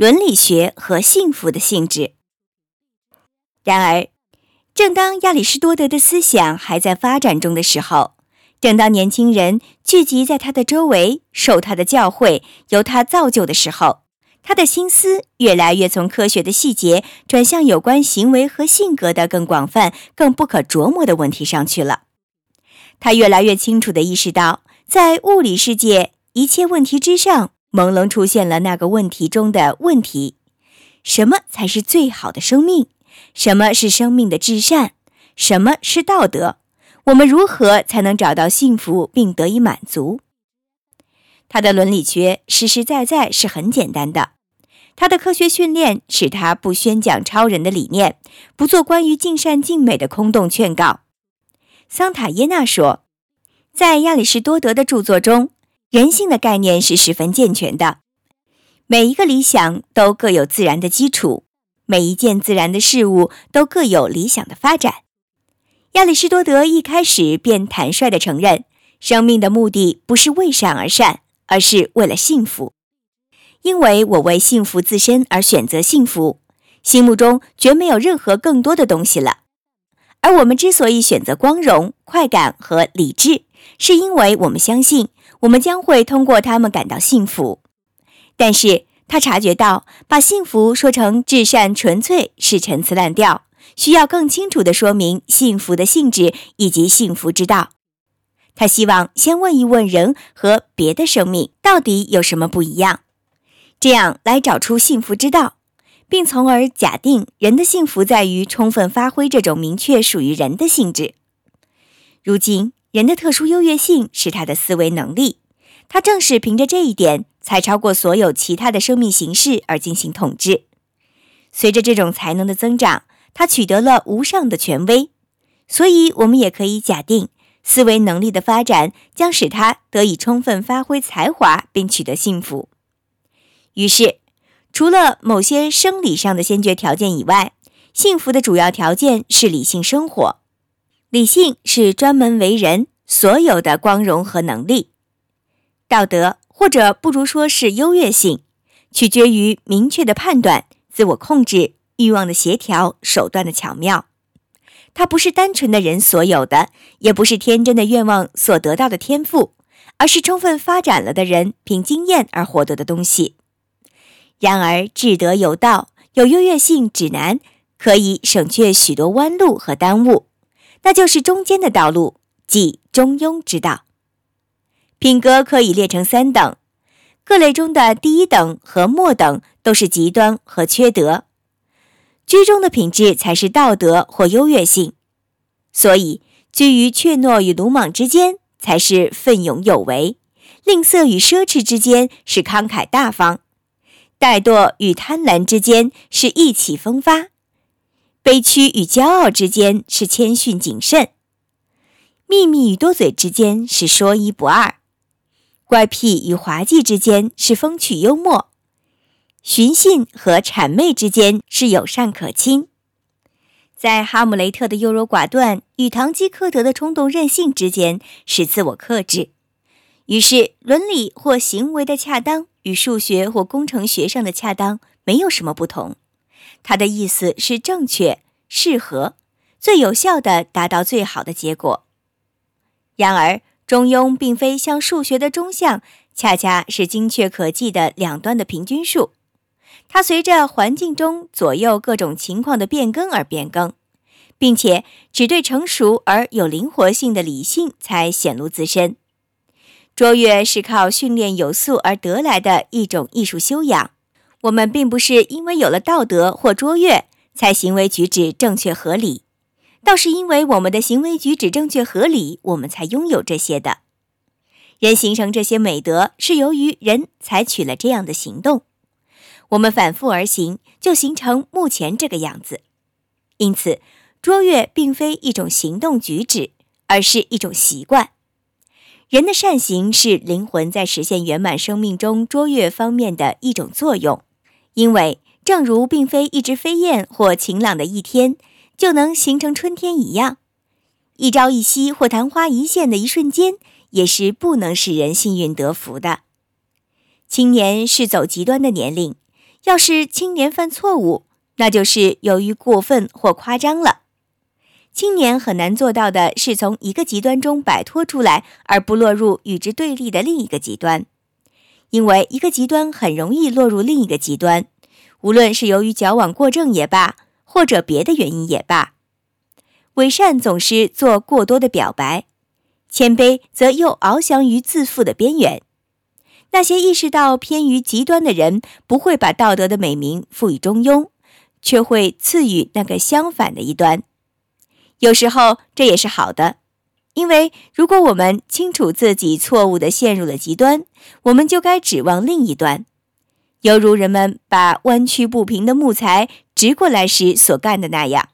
伦理学和幸福的性质。然而，正当亚里士多德的思想还在发展中的时候，正当年轻人聚集在他的周围，受他的教诲，由他造就的时候，他的心思越来越从科学的细节转向有关行为和性格的更广泛、更不可琢磨的问题上去了。他越来越清楚地意识到，在物理世界一切问题之上，朦胧出现了那个问题中的问题：什么才是最好的生命？什么是生命的至善？什么是道德？我们如何才能找到幸福并得以满足？他的伦理学实实在在是很简单的。他的科学训练使他不宣讲超人的理念，不做关于尽善尽美的空洞劝告。桑塔耶纳说，在亚里士多德的著作中，人性的概念是十分健全的。每一个理想都各有自然的基础，每一件自然的事物都各有理想的发展。亚里士多德一开始便坦率地承认，生命的目的不是为善而善，而是为了幸福。因为我为幸福自身而选择幸福，心目中绝没有任何更多的东西了。而我们之所以选择光荣、快感和理智，是因为我们相信我们将会通过它们感到幸福。但是他察觉到，把幸福说成至善纯粹是陈词滥调，需要更清楚地说明幸福的性质以及幸福之道。他希望先问一问人和别的生命到底有什么不一样，这样来找出幸福之道，并从而假定人的幸福在于充分发挥这种明确属于人的性质。如今，人的特殊优越性是他的思维能力，他正是凭着这一点才超过所有其他的生命形式而进行统治。随着这种才能的增长，他取得了无上的权威，所以我们也可以假定，思维能力的发展将使他得以充分发挥才华并取得幸福。于是，除了某些生理上的先决条件以外，幸福的主要条件是理性生活。理性是专门为人所有的光荣和能力。道德，或者不如说是优越性，取决于明确的判断、自我控制、欲望的协调、手段的巧妙。它不是单纯的人所有的，也不是天真的愿望所得到的天赋，而是充分发展了的人凭经验而获得的东西。然而，至德有道、有优越性指南可以省却许多弯路和耽误，那就是中间的道路，即中庸之道。品格可以列成三等，各类中的第一等和末等都是极端和缺德，居中的品质才是道德或优越性。所以，居于怯懦与鲁莽之间才是奋勇有为，吝啬与奢侈之间是慷慨大方，怠惰与贪婪之间是意气风发，悲屈与骄傲之间是谦逊谨慎，秘密与多嘴之间是说一不二，乖僻与滑稽之间是风趣幽默，寻衅和谄媚之间是友善可亲。在哈姆雷特的优柔寡断与堂吉诃德的冲动任性之间是自我克制。于是，伦理或行为的恰当与数学或工程学上的恰当没有什么不同，它的意思是正确、适合，最有效地达到最好的结果。然而，中庸并非像数学的中项，恰恰是精确可计的两端的平均数。它随着环境中左右各种情况的变更而变更，并且只对成熟而有灵活性的理性才显露自身。卓越是靠训练有素而得来的一种艺术修养。我们并不是因为有了道德或卓越才行为举止正确合理，倒是因为我们的行为举止正确合理，我们才拥有这些的。人形成这些美德是由于人采取了这样的行动，我们反复而行，就形成目前这个样子。因此，卓越并非一种行动举止，而是一种习惯。人的善行是灵魂在实现圆满生命中卓越方面的一种作用，因为正如并非一只飞燕或晴朗的一天就能形成春天一样，一朝一夕或昙花一现的一瞬间也是不能使人幸运得福的。青年是走极端的年龄，要是青年犯错误，那就是由于过分或夸张了。青年很难做到的是从一个极端中摆脱出来，而不落入与之对立的另一个极端。因为一个极端很容易落入另一个极端，无论是由于矫枉过正也罢，或者别的原因也罢。伪善总是做过多的表白，谦卑则又翱翔于自负的边缘。那些意识到偏于极端的人，不会把道德的美名赋予中庸，却会赐予那个相反的一端。有时候这也是好的，因为如果我们清楚自己错误地陷入了极端，我们就该指望另一端。犹如人们把弯曲不平的木材直过来时所干的那样。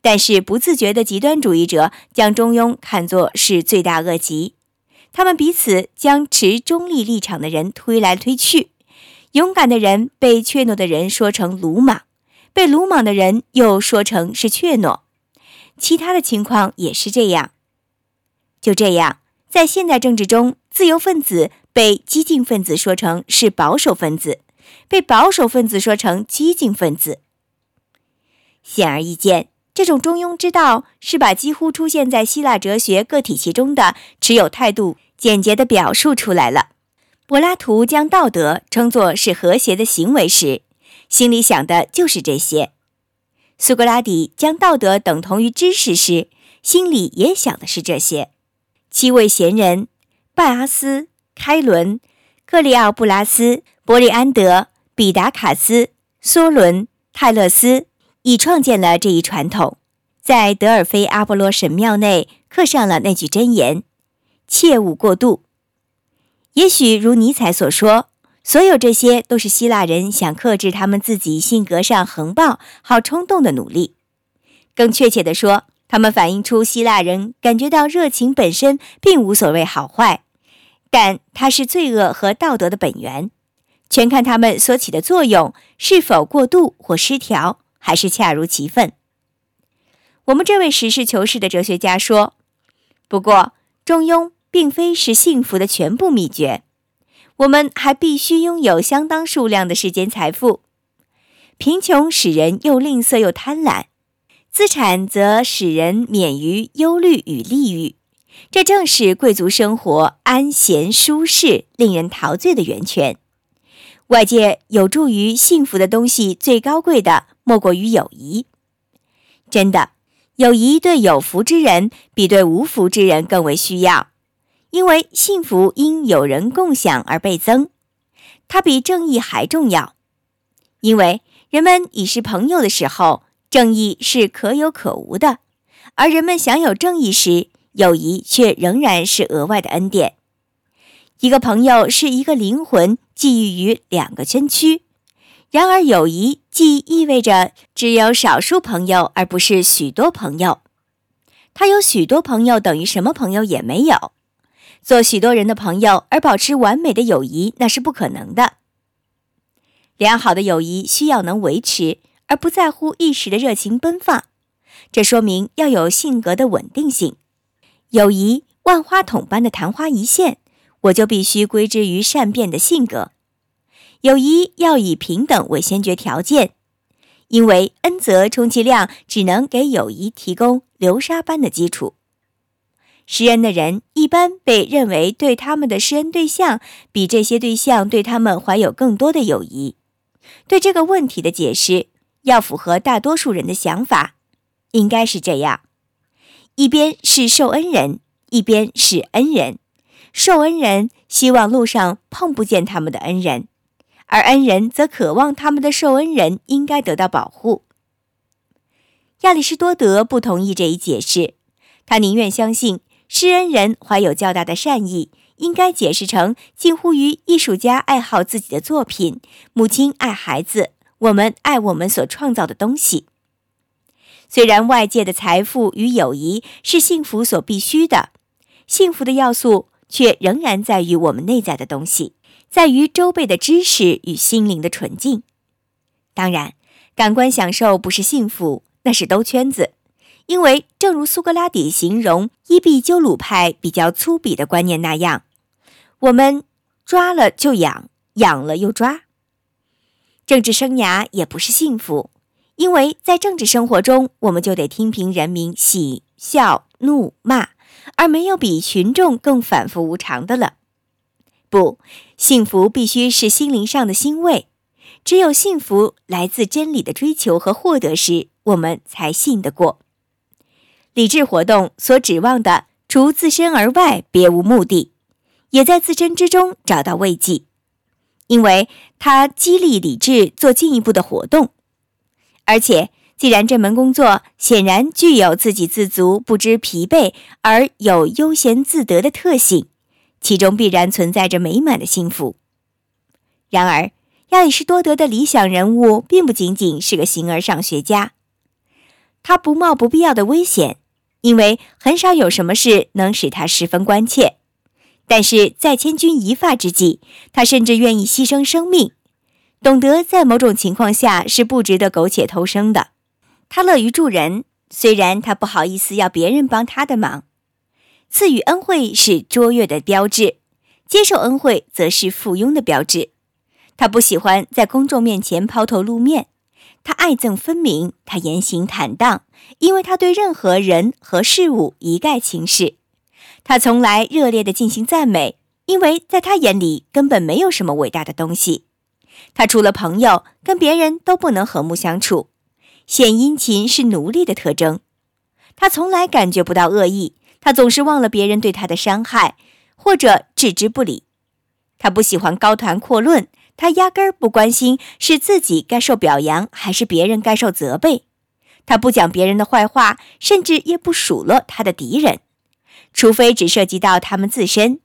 但是不自觉的极端主义者将中庸看作是罪大恶极，他们彼此将持中立立场的人推来推去，勇敢的人被怯懦的人说成鲁莽，被鲁莽的人又说成是怯懦，其他的情况也是这样。就这样，在现代政治中，自由分子被激进分子说成是保守分子，被保守分子说成激进分子。显而易见，这种中庸之道是把几乎出现在希腊哲学各体系中的持有态度简洁地表述出来了。柏拉图将道德称作是和谐的行为时，心里想的就是这些。苏格拉底将道德等同于知识时，心里也想的是这些。七位贤人拜阿斯、开伦、克利奥布拉斯、伯利安德、比达卡斯、梭伦、泰勒斯已创建了这一传统，在德尔菲阿波罗神庙内刻上了那句箴言：切勿过度。也许如尼采所说，所有这些都是希腊人想克制他们自己性格上横暴、好冲动的努力。更确切地说，他们反映出希腊人感觉到热情本身并无所谓好坏，但它是罪恶和道德的本源，全看他们所起的作用是否过度或失调，还是恰如其分。我们这位实事求是的哲学家说，不过中庸并非是幸福的全部秘诀，我们还必须拥有相当数量的世间财富。贫穷使人又吝啬又贪婪，资产则使人免于忧虑与利欲，这正是贵族生活安闲舒适、令人陶醉的源泉。外界有助于幸福的东西，最高贵的莫过于友谊。真的，友谊对有福之人比对无福之人更为需要，因为幸福因有人共享而倍增，它比正义还重要。因为人们已是朋友的时候，正义是可有可无的，而人们享有正义时，友谊却仍然是额外的恩典。一个朋友是一个灵魂寄寓于两个身躯，然而友谊既意味着只有少数朋友而不是许多朋友，他有许多朋友等于什么朋友也没有。做许多人的朋友而保持完美的友谊，那是不可能的。良好的友谊需要能维持，而不在乎一时的热情奔放，这说明要有性格的稳定性。友谊万花筒般的昙花一现，我就必须归之于善变的性格。友谊要以平等为先决条件，因为恩泽充其量只能给友谊提供流沙般的基础。施恩的人一般被认为对他们的施恩对象比这些对象对他们怀有更多的友谊。对这个问题的解释要符合大多数人的想法，应该是这样：一边是受恩人，一边是恩人。受恩人希望路上碰不见他们的恩人，而恩人则渴望他们的受恩人应该得到保护。亚里士多德不同意这一解释，他宁愿相信施恩人怀有较大的善意，应该解释成近乎于艺术家爱好自己的作品，母亲爱孩子，我们爱我们所创造的东西。虽然外界的财富与友谊是幸福所必须的，幸福的要素却仍然在于我们内在的东西，在于周备的知识与心灵的纯净。当然，感官享受不是幸福，那是兜圈子。因为正如苏格拉底形容伊壁鸠鲁派比较粗鄙的观念那样，我们抓了就养，养了又抓。政治生涯也不是幸福，因为在政治生活中，我们就得听凭人民喜、笑、怒、骂，而没有比群众更反复无常的了。不，幸福必须是心灵上的欣慰，只有幸福来自真理的追求和获得时，我们才信得过。理智活动所指望的，除自身而外别无目的，也在自身之中找到慰藉，因为它激励理智做进一步的活动。而且既然这门工作显然具有自给自足、不知疲惫而有悠闲自得的特性，其中必然存在着美满的幸福。然而亚里士多德的理想人物并不仅仅是个形而上学家，他不冒不必要的危险，因为很少有什么事能使他十分关切，但是在千钧一发之际，他甚至愿意牺牲生命，懂得在某种情况下是不值得苟且偷生的。他乐于助人，虽然他不好意思要别人帮他的忙。赐予恩惠是卓越的标志，接受恩惠则是附庸的标志。他不喜欢在公众面前抛头露面，他爱憎分明，他言行坦荡，因为他对任何人和事物一概轻视。他从来热烈地进行赞美，因为在他眼里根本没有什么伟大的东西。他除了朋友，跟别人都不能和睦相处。献殷勤是奴隶的特征。他从来感觉不到恶意，他总是忘了别人对他的伤害，或者置之不理。他不喜欢高谈阔论，他压根儿不关心是自己该受表扬还是别人该受责备。他不讲别人的坏话，甚至也不数落他的敌人，除非只涉及到他们自身。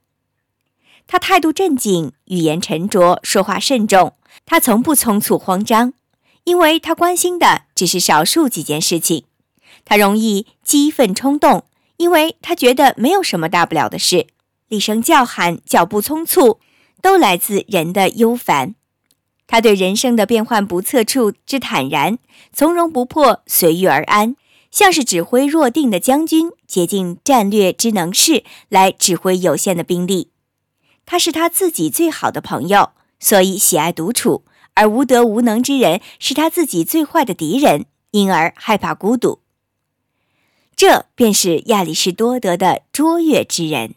他态度镇静，语言沉着，说话慎重，他从不匆促慌张，因为他关心的只是少数几件事情。他容易激愤冲动，因为他觉得没有什么大不了的事。厉声叫喊，脚步匆促，都来自人的忧烦。他对人生的变幻不测处之坦然，从容不迫，随遇而安，像是指挥若定的将军，竭尽战略之能事来指挥有限的兵力。他是他自己最好的朋友，所以喜爱独处，而无德无能之人是他自己最坏的敌人，因而害怕孤独。这便是亚里士多德的卓越之人。